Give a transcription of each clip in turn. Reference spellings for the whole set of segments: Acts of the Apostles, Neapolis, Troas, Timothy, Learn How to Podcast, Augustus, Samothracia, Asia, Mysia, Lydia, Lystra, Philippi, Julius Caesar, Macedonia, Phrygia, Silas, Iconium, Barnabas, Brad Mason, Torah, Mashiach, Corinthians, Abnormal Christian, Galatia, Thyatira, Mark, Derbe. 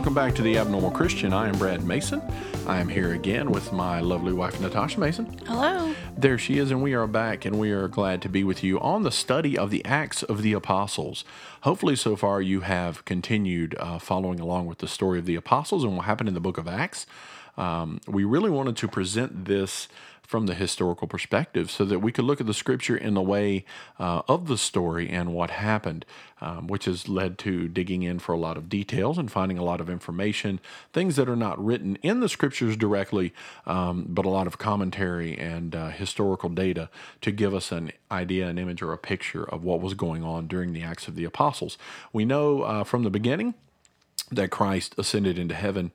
Welcome back to the Abnormal Christian. I am Brad Mason. I am here again with my lovely wife, Natasha Mason. Hello. There she is, and we are back, and we are glad to be with you on the study of the Acts of the Apostles. Hopefully so far you have continued following along with the story of the Apostles and what happened in the book of Acts. We really wanted to present this from the historical perspective so that we could look at the scripture in the way of the story and what happened, which has led to digging in for a lot of details and finding a lot of information, things that are not written in the scriptures directly, but a lot of commentary and historical data to give us an idea, an image, or a picture of what was going on during the Acts of the Apostles. We know from the beginning that Christ ascended into heaven,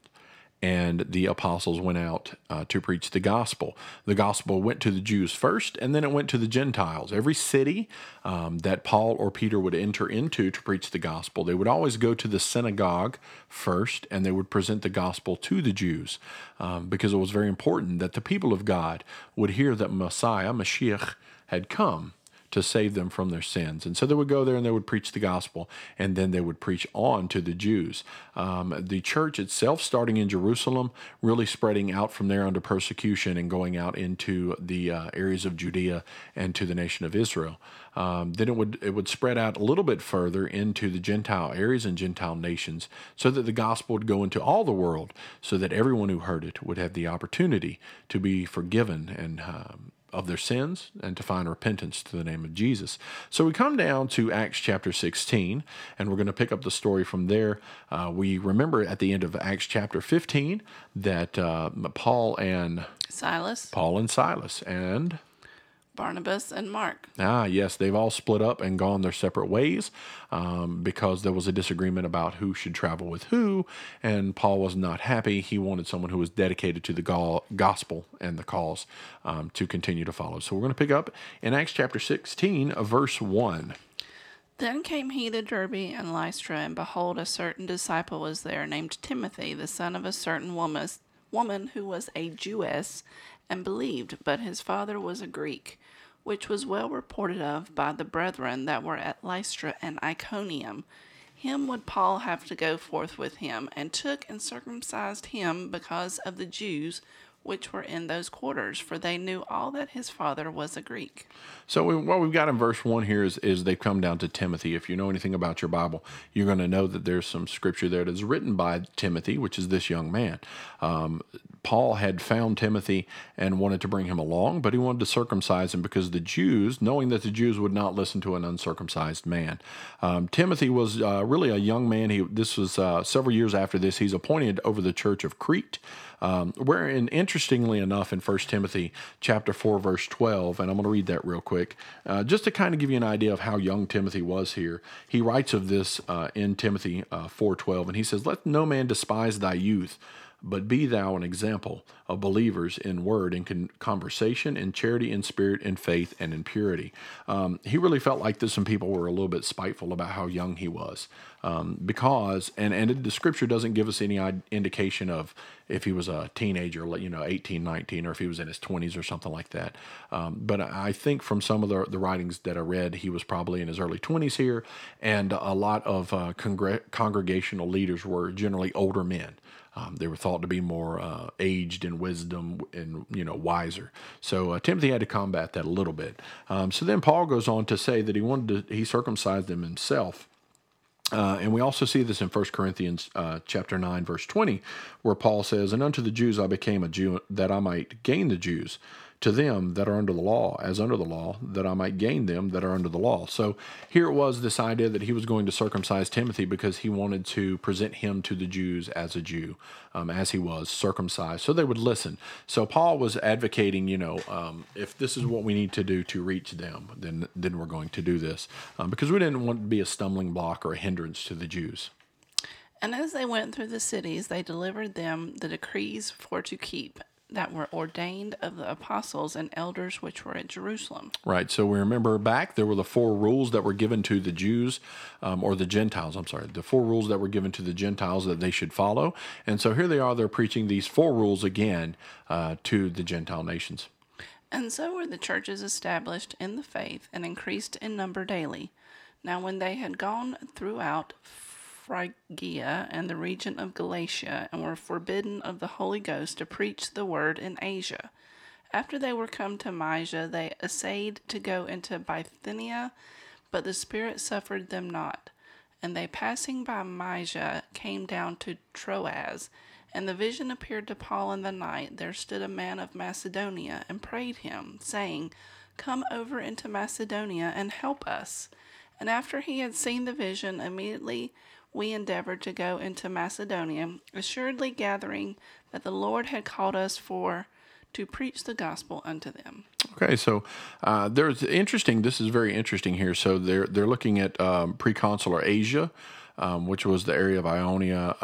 and the apostles went out to preach the gospel. The gospel went to the Jews first, and then it went to the Gentiles. Every city that Paul or Peter would enter into to preach the gospel, they would always go to the synagogue first, and they would present the gospel to the Jews, because it was very important that the people of God would hear that Mashiach, had come to save them from their sins. And so they would go there and they would preach the gospel, and then they would preach on to the Jews. The church itself, starting in Jerusalem, really spreading out from there under persecution and going out into the areas of Judea and to the nation of Israel. Then it would spread out a little bit further into the Gentile areas and Gentile nations, so that the gospel would go into all the world, so that everyone who heard it would have the opportunity to be forgiven and of their sins and to find repentance to the name of Jesus. So we come down to Acts chapter 16, and we're going to pick up the story from there. We remember at the end of Acts chapter 15 that Paul and Silas and Barnabas and Mark. Yes, they've all split up and gone their separate ways because there was a disagreement about who should travel with who, and Paul was not happy. He wanted someone who was dedicated to the gospel and the cause to continue to follow. So we're going to pick up in Acts chapter 16, verse 1. Then came he to Derbe and Lystra, and behold, a certain disciple was there named Timothy, the son of a certain woman who was a Jewess, and believed, but his father was a Greek, which was well reported of by the brethren that were at Lystra and Iconium. Him would Paul have to go forth with him, and took and circumcised him because of the Jews which were in those quarters, for they knew all that his father was a Greek. So what we've got in verse 1 here is they've come down to Timothy. If you know anything about your Bible, you're going to know that there's some scripture there that's written by Timothy, which is this young man. Paul had found Timothy and wanted to bring him along, but he wanted to circumcise him because the Jews, knowing that the Jews would not listen to an uncircumcised man. Timothy was really a young man. This was several years after this. He's appointed over the church of Crete, wherein, interestingly enough, in 1 Timothy chapter 4, verse 12, and I'm going to read that real quick, just to kind of give you an idea of how young Timothy was here. He writes of this in Timothy 4:12, and he says, "Let no man despise thy youth, but be thou an example of believers in word, in conversation, in charity, in spirit, in faith, and in purity." He really felt like that some people were a little bit spiteful about how young he was, because, and the scripture doesn't give us any indication of if he was a teenager, 18, 19, or if he was in his 20s or something like that. But I think from some of the writings that I read, he was probably in his early 20s here, and a lot of congregational leaders were generally older men. They were thought to be more aged in wisdom and wiser. So Timothy had to combat that a little bit. So then Paul goes on to say that he circumcised him himself. And we also see this in 1 Corinthians chapter 9, verse 20, where Paul says, "And unto the Jews I became a Jew, that I might gain the Jews. To them that are under the law, as under the law, that I might gain them that are under the law." So here it was, this idea that he was going to circumcise Timothy because he wanted to present him to the Jews as a Jew, as he was circumcised, so they would listen. So Paul was advocating, if this is what we need to do to reach them, then we're going to do this, because we didn't want to be a stumbling block or a hindrance to the Jews. And as they went through the cities, they delivered them the decrees for to keep, that were ordained of the apostles and elders which were at Jerusalem. Right. So we remember back, there were the four rules that were given to the Jews, or the Gentiles, the four rules that were given to the Gentiles that they should follow. And so here they are, they're preaching these four rules again to the Gentile nations. And so were the churches established in the faith and increased in number daily. Now when they had gone throughout Phrygia and the region of Galatia, and were forbidden of the Holy Ghost to preach the word in Asia. After they were come to Mysia, they essayed to go into Bithynia, but the Spirit suffered them not. And they, passing by Mysia, came down to Troas. And the vision appeared to Paul in the night. There stood a man of Macedonia, and prayed him, saying, Come over into Macedonia and help us. And after he had seen the vision, immediately we endeavored to go into Macedonia, assuredly gathering that the Lord had called us to preach the gospel unto them. Okay, so there's interesting. This is very interesting here. So they're looking at preconsular Asia, which was the area of Ionia,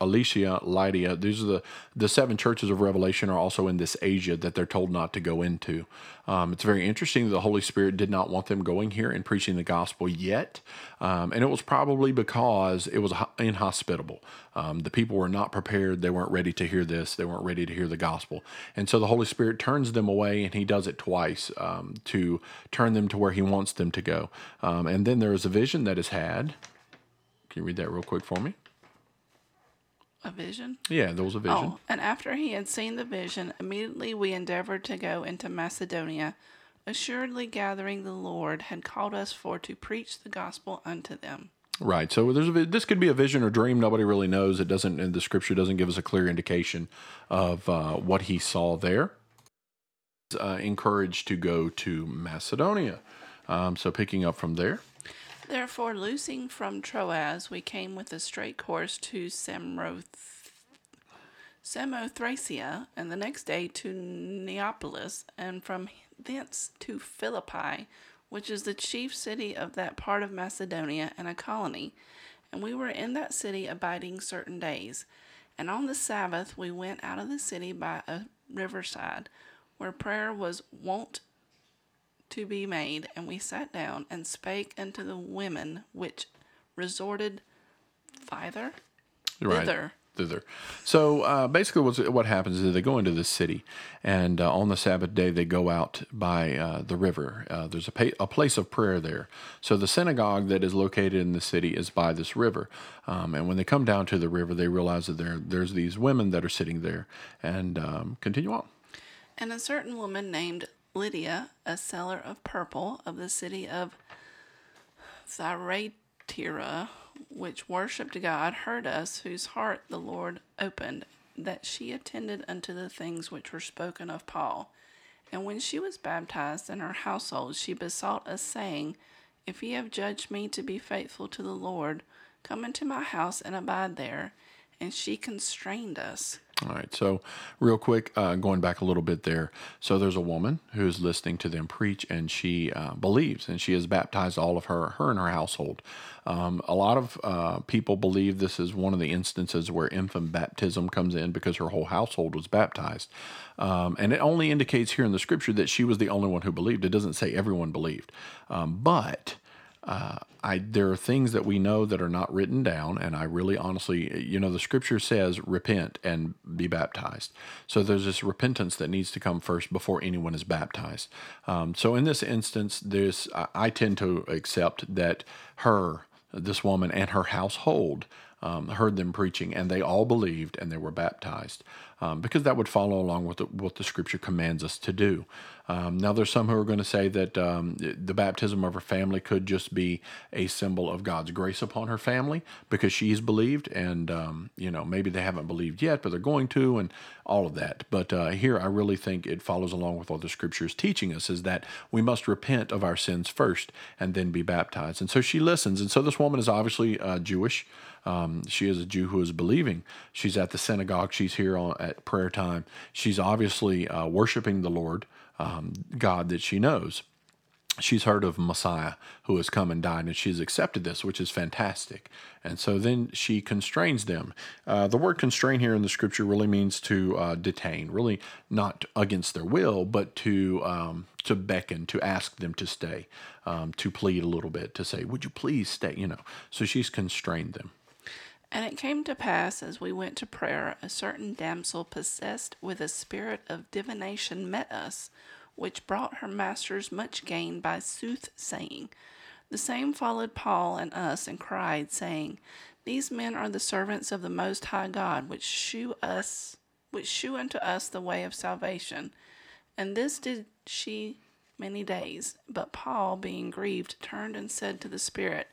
Alesia, Lydia. These are the seven churches of Revelation are also in this Asia that they're told not to go into. It's very interesting that the Holy Spirit did not want them going here and preaching the gospel yet. And it was probably because it was inhospitable. The people were not prepared. They weren't ready to hear this. They weren't ready to hear the gospel. And so the Holy Spirit turns them away, and he does it twice to turn them to where he wants them to go. And then there is a vision that is had. Can you read that real quick for me? A vision? Yeah, there was a vision. Oh, and after he had seen the vision, immediately we endeavored to go into Macedonia, assuredly gathering the Lord had called us to preach the gospel unto them. Right. So this could be a vision or dream. Nobody really knows. It doesn't, and the scripture doesn't give us a clear indication of what he saw there. Encouraged to go to Macedonia. So picking up from there. Therefore, loosing from Troas, we came with a straight course to Samothracia, and the next day to Neapolis, and from thence to Philippi, which is the chief city of that part of Macedonia and a colony. And we were in that city abiding certain days. And on the Sabbath we went out of the city by a riverside, where prayer was wont to be made, and we sat down and spake unto the women which resorted thither. So basically what happens is they go into this city, and on the Sabbath day they go out by the river. There's a place of prayer there. So the synagogue that is located in the city is by this river. And when they come down to the river, they realize that there's these women that are sitting there. And continue on. And a certain woman named Lydia, a seller of purple of the city of Thyatira, which worshipped God, heard us, whose heart the Lord opened, that she attended unto the things which were spoken of Paul. And when she was baptized in her household, she besought us, saying, If ye have judged me to be faithful to the Lord, come into my house and abide there. And she constrained us. All right, so real quick, going back a little bit there. So there's a woman who is listening to them preach, and she believes, and she has baptized all of her and her household. A lot of people believe this is one of the instances where infant baptism comes in because her whole household was baptized. And it only indicates here in the scripture that she was the only one who believed. It doesn't say everyone believed. There are things that we know that are not written down, and I really honestly, the scripture says repent and be baptized. So there's this repentance that needs to come first before anyone is baptized. So in this instance, I tend to accept that this woman and her household heard them preaching, and they all believed, and they were baptized, because that would follow along with what the Scripture commands us to do. Now, there's some who are going to say that the baptism of her family could just be a symbol of God's grace upon her family because she's believed, and maybe they haven't believed yet, but they're going to, and all of that. But here, I really think it follows along with what the Scripture is teaching us, is that we must repent of our sins first and then be baptized. And so she listens, and so this woman is obviously Jewish. She is a Jew who is believing. She's at the synagogue. She's here at prayer time. She's obviously worshiping the Lord, God that she knows. She's heard of Messiah who has come and died, and she's accepted this, which is fantastic. And so then she constrains them. The word constrain here in the scripture really means to detain, really not against their will, but to beckon, to ask them to stay, to plead a little bit, to say, would you please stay, So she's constrained them. And it came to pass, as we went to prayer, a certain damsel possessed with a spirit of divination met us, which brought her masters much gain by soothsaying. The same followed Paul and us and cried, saying, These men are the servants of the Most High God, which shew unto us the way of salvation. And this did she many days. But Paul, being grieved, turned and said to the Spirit,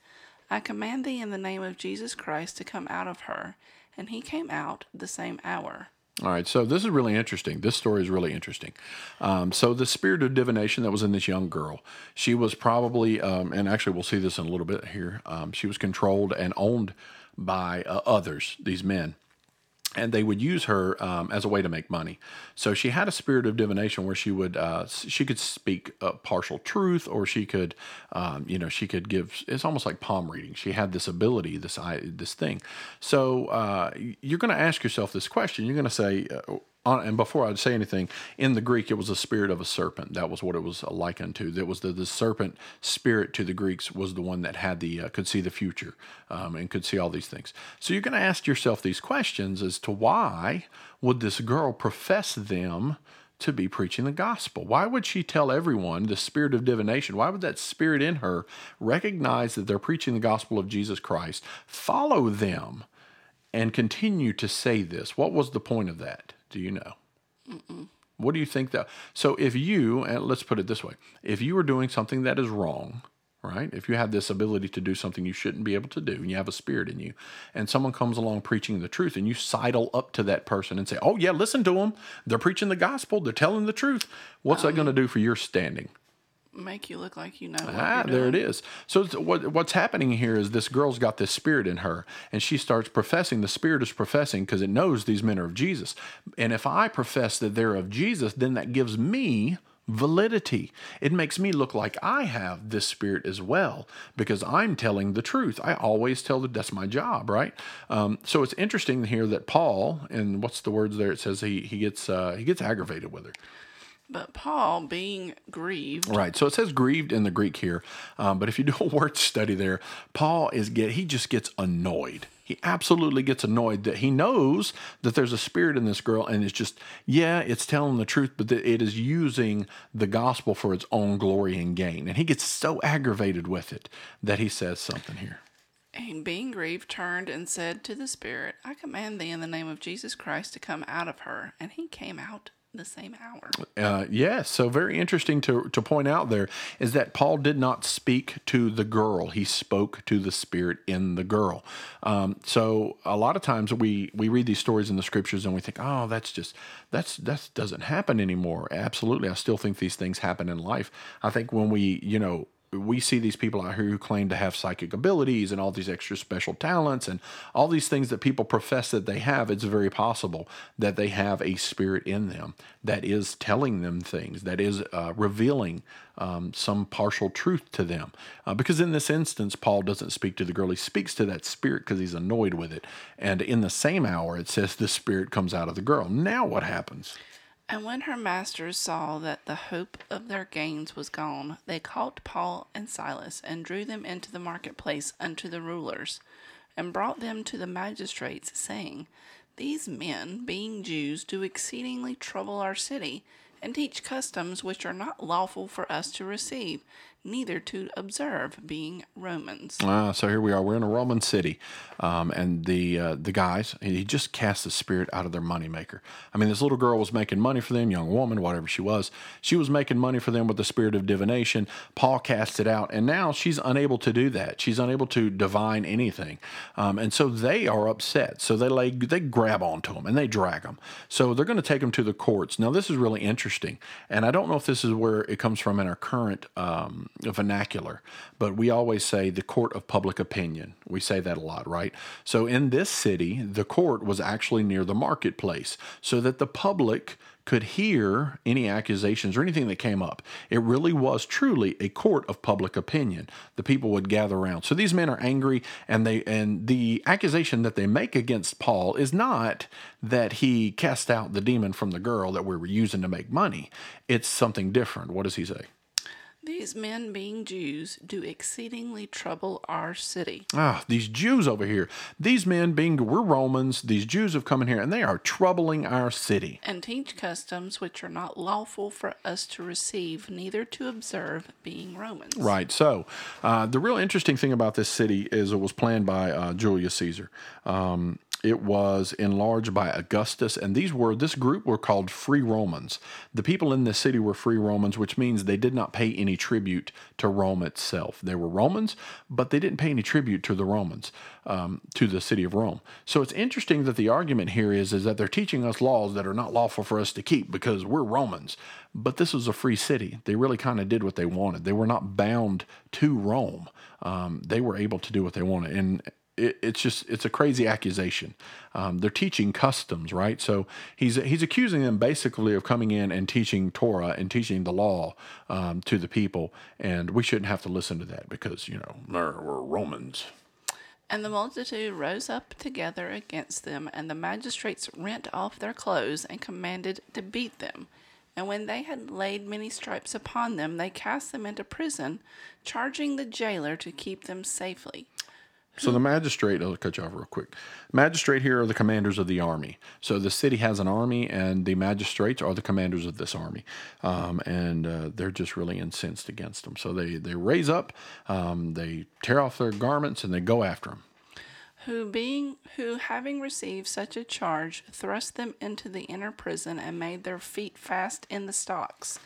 I command thee in the name of Jesus Christ to come out of her. And he came out the same hour. All right, so this is really interesting. This story is really interesting. So the spirit of divination that was in this young girl, she was probably, and actually we'll see this in a little bit here, she was controlled and owned by others, these men. And they would use her as a way to make money. So she had a spirit of divination where she could speak partial truth, or she could, she could give. It's almost like palm reading. She had this ability, this thing. So you're going to ask yourself this question. You're going to say, and before I'd say anything, in the Greek, it was the spirit of a serpent. That was what it was likened to. That was the serpent spirit to the Greeks was the one that had could see the future and could see all these things. So you're going to ask yourself these questions as to why would this girl profess them to be preaching the gospel? Why would she tell everyone the spirit of divination? Why would that spirit in her recognize that they're preaching the gospel of Jesus Christ, follow them, and continue to say this? What was the point of that? Do you know? Mm-mm. What do you think that? So if you, and let's put it this way, if you are doing something that is wrong, right? If you have this ability to do something you shouldn't be able to do, and you have a spirit in you, and someone comes along preaching the truth, and you sidle up to that person and say, oh yeah, listen to them. They're preaching the gospel. They're telling the truth. What's that going to do for your standing? Make you look like you know what you're doing. There it is. So what's happening here is this girl's got this spirit in her, and she starts professing. The spirit is professing because it knows these men are of Jesus. And if I profess that they're of Jesus, then that gives me validity. It makes me look like I have this spirit as well because I'm telling the truth. I always tell that's my job, right? So it's interesting here that Paul, and what's the words there? It says he gets aggravated with her. But Paul being grieved. Right. So it says grieved in the Greek here. But if you do a word study there, Paul he just gets annoyed. He absolutely gets annoyed that he knows that there's a spirit in this girl, and it's just, yeah, it's telling the truth, but it is using the gospel for its own glory and gain. And he gets so aggravated with it that he says something here. And being grieved, turned and said to the spirit, I command thee in the name of Jesus Christ to come out of her. And he came out the same hour. Yes. So very interesting to point out there is that Paul did not speak to the girl. He spoke to the spirit in the girl. So a lot of times we read these stories in the scriptures and we think, oh, that doesn't happen anymore. Absolutely. I still think these things happen in life. I think when we see these people out here who claim to have psychic abilities and all these extra special talents and all these things that people profess that they have, it's very possible that they have a spirit in them that is telling them things, that is revealing some partial truth to them. Because in this instance, Paul doesn't speak to the girl. He speaks to that spirit because he's annoyed with it. And in the same hour, it says the spirit comes out of the girl. Now what happens? And when her masters saw that the hope of their gains was gone, they caught Paul and Silas and drew them into the marketplace unto the rulers, and brought them to the magistrates, saying, These men, being Jews, do exceedingly trouble our city, and teach customs which are not lawful for us to receive, neither to observe, being Romans. So here we are. We're in a Roman city, and the guys, he just cast the spirit out of their moneymaker. I mean, this little girl was making money for them, young woman, whatever she was making money for them with the spirit of divination. Paul cast it out, and now she's unable to do that. She's unable to divine anything, and so they are upset. So they grab onto him and they drag him. So they're going to take him to the courts. Now this is really interesting, and I don't know if this is where it comes from in our current vernacular, but we always say the court of public opinion. We say that a lot, right? So in this city, the court was actually near the marketplace so that the public could hear any accusations or anything that came up. It really was truly a court of public opinion. The people would gather around. So these men are angry, and the accusation that they make against Paul is not that he cast out the demon from the girl that we were using to make money. It's something different. What does he say? These men, being Jews, do exceedingly trouble our city. Ah, these Jews over here. These men, being we're Romans, these Jews have come in here, and they are troubling our city. And teach customs which are not lawful for us to receive, neither to observe, being Romans. Right. So, the real interesting thing about this city is it was planned by Julius Caesar. It was enlarged by Augustus, and this group were called Free Romans. The people in this city were Free Romans, which means they did not pay any tribute to Rome itself. They were Romans, but they didn't pay any tribute to the Romans, to the city of Rome. So it's interesting that the argument here is that they're teaching us laws that are not lawful for us to keep because we're Romans. But this was a free city. They really kind of did what they wanted. They were not bound to Rome. They were able to do what they wanted. And it's a crazy accusation. They're teaching customs, right? So he's accusing them basically of coming in and teaching Torah and teaching the law to the people, and we shouldn't have to listen to that because, we're Romans. And the multitude rose up together against them, and the magistrates rent off their clothes and commanded to beat them. And when they had laid many stripes upon them, they cast them into prison, charging the jailer to keep them safely. So the magistrate, I'll cut you off real quick. Magistrate here are the commanders of the army. So the city has an army, and the magistrates are the commanders of this army. And they're just really incensed against them. So they raise up, they tear off their garments, and they go after them. Who having received such a charge, thrust them into the inner prison and made their feet fast in the stocks.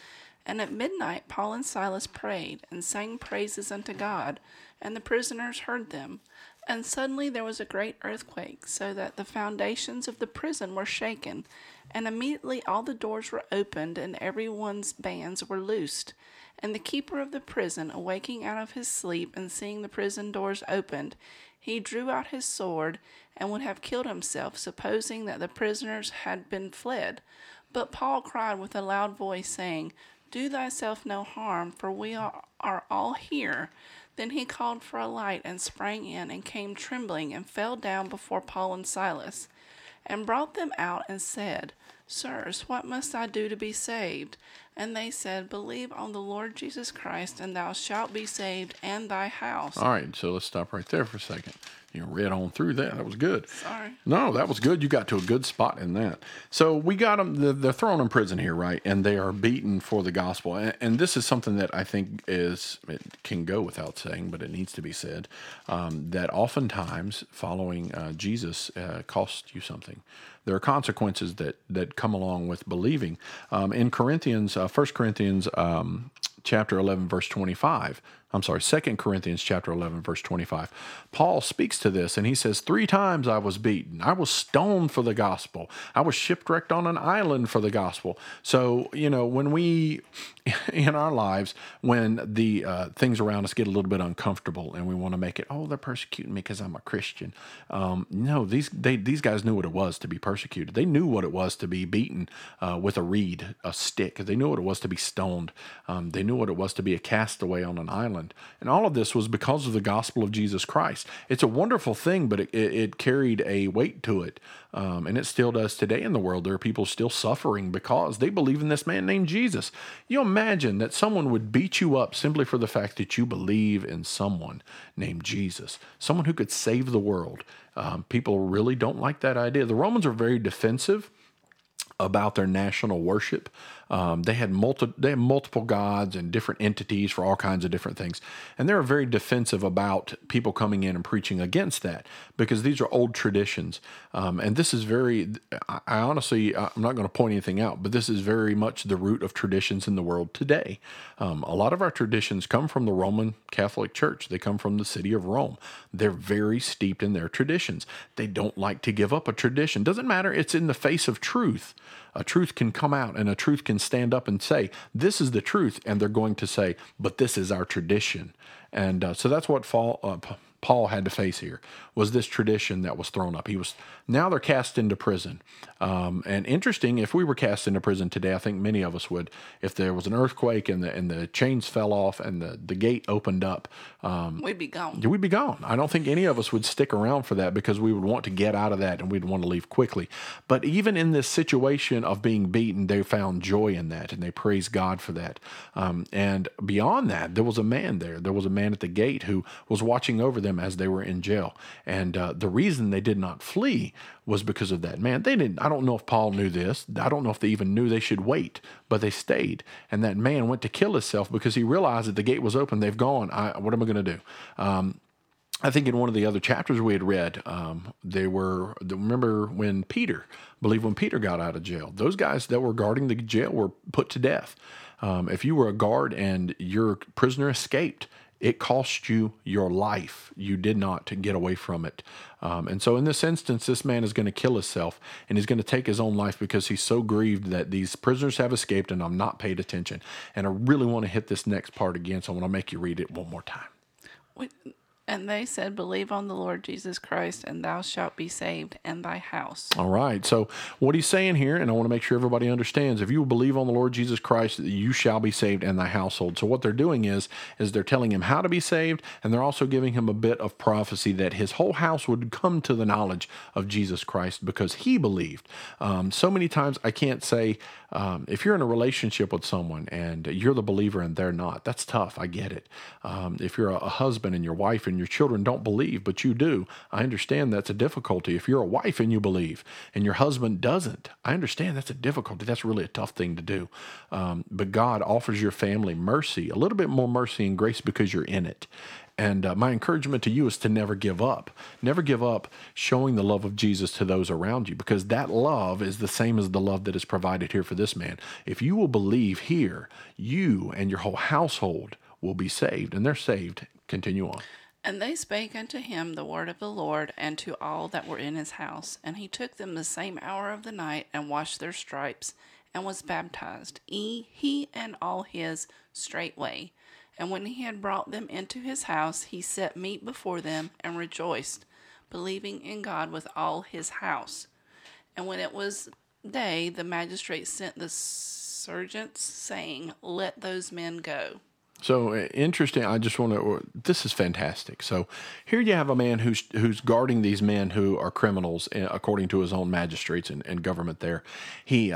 And at midnight, Paul and Silas prayed and sang praises unto God, and the prisoners heard them. And suddenly there was a great earthquake, so that the foundations of the prison were shaken. And immediately all the doors were opened, and everyone's bands were loosed. And the keeper of the prison, awaking out of his sleep and seeing the prison doors opened, he drew out his sword and would have killed himself, supposing that the prisoners had been fled. But Paul cried with a loud voice, saying, "Do thyself no harm, for we are all here." Then he called for a light and sprang in and came trembling and fell down before Paul and Silas and brought them out and said, "Sirs, what must I do to be saved?" And they said, "Believe on the Lord Jesus Christ, and thou shalt be saved and thy house." All right, so let's stop right there for a second. You read on through that. That was good. Sorry. No, that was good. You got to a good spot in that. So we got them. They're thrown in prison here, right? And they are beaten for the gospel. And this is something that I think it can go without saying, but it needs to be said, that oftentimes following Jesus costs you something. There are consequences that come along with believing. In 1 Corinthians chapter 11, verse 25, 2 Corinthians chapter 11, verse 25, Paul speaks to this, and he says, 3 times I was beaten. I was stoned for the gospel. I was shipwrecked on an island for the gospel. So, when we, in our lives, when the things around us get a little bit uncomfortable and we want to make it, oh, they're persecuting me because I'm a Christian. No, these guys knew what it was to be persecuted. They knew what it was to be beaten with a reed, a stick. They knew what it was to be stoned. They knew what it was to be a castaway on an island. And all of this was because of the gospel of Jesus Christ. It's a wonderful thing, but it carried a weight to it. And it still does today in the world. There are people still suffering because they believe in this man named Jesus. You imagine that someone would beat you up simply for the fact that you believe in someone named Jesus, someone who could save the world. People really don't like that idea. The Romans are very defensive about their national worship. They had multiple gods and different entities for all kinds of different things. And they're very defensive about people coming in and preaching against that because these are old traditions. And this is I'm not going to point anything out, but this is very much the root of traditions in the world today. A lot of our traditions come from the Roman Catholic Church. They come from the city of Rome. They're very steeped in their traditions. They don't like to give up a tradition. Doesn't matter. It's in the face of truth. A truth can come out and a truth can stand up and say, this is the truth. And they're going to say, but this is our tradition. And so that's what Paul had to face here, was this tradition that was thrown up. Now they're cast into prison. And interesting, if we were cast into prison today, I think many of us would. If there was an earthquake and the chains fell off and the gate opened up, we'd be gone. We'd be gone. I don't think any of us would stick around for that because we would want to get out of that and we'd want to leave quickly. But even in this situation of being beaten, they found joy in that and they praised God for that. And beyond that, there was a man there. There was a man at the gate who was watching over them as they were in jail. And the reason they did not flee was because of that man. They didn't. I don't know if Paul knew this. I don't know if they even knew they should wait, but they stayed. And that man went to kill himself because he realized that the gate was open. They've gone. What am I going to do? I think in one of the other chapters we had read, remember when Peter, I believe when Peter got out of jail, those guys that were guarding the jail were put to death. If you were a guard and your prisoner escaped, it cost you your life. You did not get away from it. And so in this instance, this man is going to kill himself and he's going to take his own life because he's so grieved that these prisoners have escaped and I'm not paid attention. And I really want to hit this next part again, so I want to make you read it one more time. And they said, believe on the Lord Jesus Christ, and thou shalt be saved, and thy house. All right. So what he's saying here, and I want to make sure everybody understands, if you believe on the Lord Jesus Christ, you shall be saved and thy household. So what they're doing is they're telling him how to be saved, and they're also giving him a bit of prophecy that his whole house would come to the knowledge of Jesus Christ because he believed. So many times I can't say, if you're in a relationship with someone and you're the believer and they're not, that's tough. I get it. If you're a husband and your wife and your children don't believe, but you do, I understand that's a difficulty. If you're a wife and you believe and your husband doesn't, I understand that's a difficulty. That's really a tough thing to do. But God offers your family mercy, a little bit more mercy and grace because you're in it. And my encouragement to you is to never give up. Never give up showing the love of Jesus to those around you because that love is the same as the love that is provided here for this man. If you will believe here, you and your whole household will be saved, and they're saved. Continue on. And they spake unto him the word of the Lord and to all that were in his house. And he took them the same hour of the night and washed their stripes and was baptized, he and all his straightway. And when he had brought them into his house, he set meat before them and rejoiced, believing in God with all his house. And when it was day, the magistrates sent the sergeants, saying, Let those men go. So interesting. I just want to, this is fantastic. So here you have a man who's guarding these men who are criminals according to his own magistrates and government there. He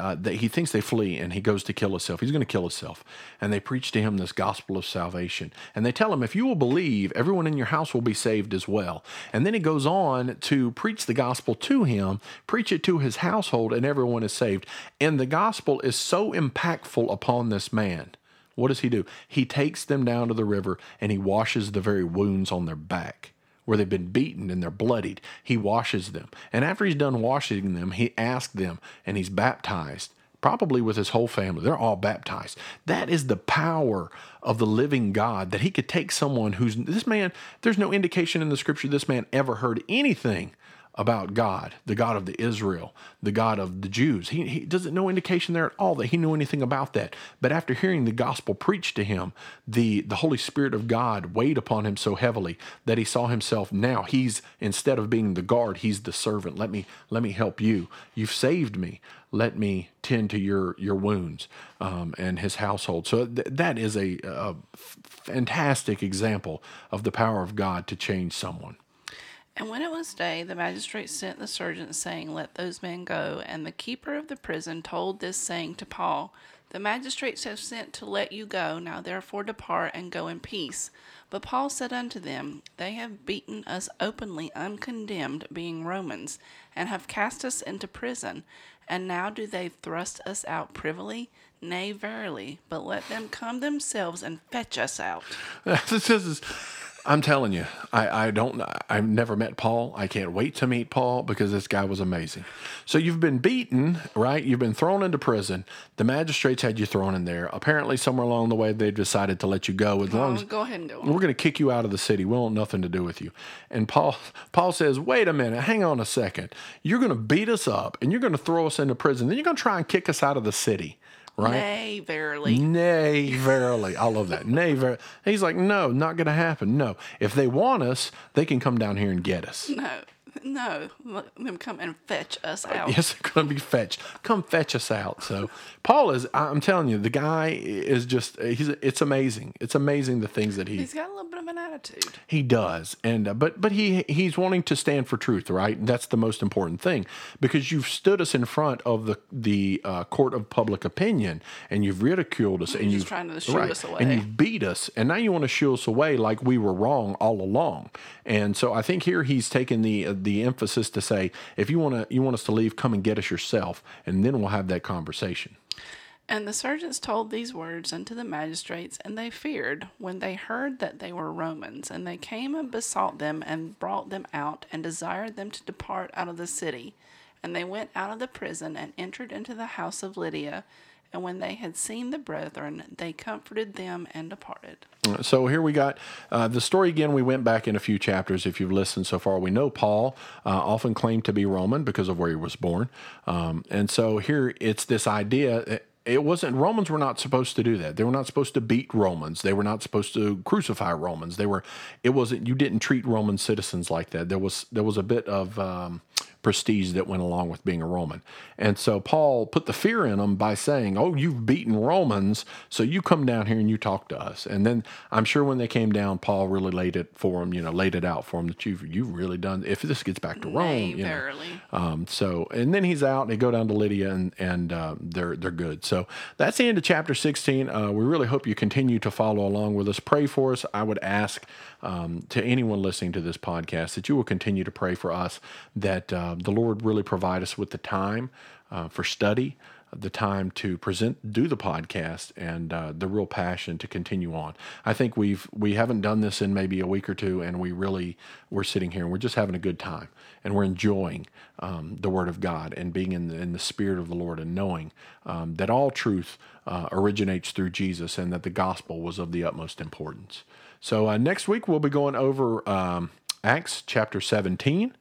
thinks they flee and he goes to kill himself. He's going to kill himself. And they preach to him this gospel of salvation. And they tell him, if you will believe, everyone in your house will be saved as well. And then he goes on to preach the gospel to him, preach it to his household, and everyone is saved. And the gospel is so impactful upon this man. What does he do? He takes them down to the river and he washes the very wounds on their back where they've been beaten and they're bloodied. He washes them. And after he's done washing them, he asks them and he's baptized, probably with his whole family. They're all baptized. That is the power of the living God, that he could take someone who's, this man, there's no indication in the scripture this man ever heard anything about God, the God of the Israel, the God of the Jews. He doesn't know indication there at all that he knew anything about that. But after hearing the gospel preached to him, the Holy Spirit of God weighed upon him so heavily that he saw himself now. He's, instead of being the guard, he's the servant. Let me help you. You've saved me. Let me tend to your wounds and his household. So that is a fantastic example of the power of God to change someone. And when it was day, the magistrates sent the sergeant, saying, Let those men go. And the keeper of the prison told this saying to Paul, The magistrates have sent to let you go. Now therefore depart and go in peace. But Paul said unto them, They have beaten us openly, uncondemned, being Romans, and have cast us into prison. And now do they thrust us out privily? Nay, verily, but let them come themselves and fetch us out. This is... I'm telling you, I've never met Paul. I can't wait to meet Paul because this guy was amazing. So you've been beaten, right? You've been thrown into prison. The magistrates had you thrown in there. Apparently somewhere along the way, they decided to let you go. As long as, go ahead and do it. We're going to kick you out of the city. We want nothing to do with you. And Paul says, wait a minute, hang on a second. You're going to beat us up and you're going to throw us into prison. Then you're going to try and kick us out of the city. right? Nay, verily. Nay, verily. I love that. Nay, verily. He's like, no, not going to happen. No. If they want us, they can come down here and get us. No. No, let them come and fetch us out. Yes, they're going to be fetched. Come fetch us out. So Paul is, I'm telling you, the guy is just, it's amazing. It's amazing the things that He's got a little bit of an attitude. He does. And but he's wanting to stand for truth, right? That's the most important thing, because you've stood us in front of the court of public opinion, and you've ridiculed us. And you're trying to shoo us away. And you've beat us. And now you want to shoo us away like we were wrong all along. And so I think here he's taken the emphasis to say, if you want us to leave, come and get us yourself, and then we'll have that conversation. And the sergeants told these words unto the magistrates, and they feared when they heard that they were Romans. And they came and besought them, and brought them out, and desired them to depart out of the city. And they went out of the prison, and entered into the house of Lydia. And when they had seen the brethren, they comforted them and departed. So here we got the story again. We went back in a few chapters. If you've listened so far, we know Paul often claimed to be Roman because of where he was born. And so here it's this idea. It wasn't, Romans were not supposed to do that. They were not supposed to beat Romans. They were not supposed to crucify Romans. You didn't treat Roman citizens like that. There was a bit of prestige that went along with being a Roman. And so Paul put the fear in them by saying, oh, you've beaten Romans, so you come down here and you talk to us. And then I'm sure when they came down, Paul really laid it out for them that you've really done, if this gets back to Rome. You know. So, and then he's out, they go down to Lydia and they're good. So that's the end of chapter 16. We really hope you continue to follow along with us. Pray for us. I would ask to anyone listening to this podcast that you will continue to pray for us, that the Lord really provide us with the time for study, the time to do the podcast, and the real passion to continue on. I think we haven't done this in maybe a week or two, and we're sitting here and we're just having a good time, and we're enjoying the Word of God and being in the Spirit of the Lord, and knowing that all truth originates through Jesus, and that the gospel was of the utmost importance. So next week we'll be going over Acts chapter 17.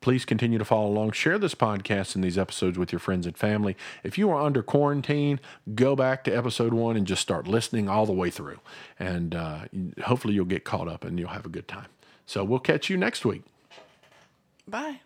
Please continue to follow along. Share this podcast and these episodes with your friends and family. If you are under quarantine, go back to episode 1 and just start listening all the way through. And hopefully you'll get caught up and you'll have a good time. So we'll catch you next week. Bye.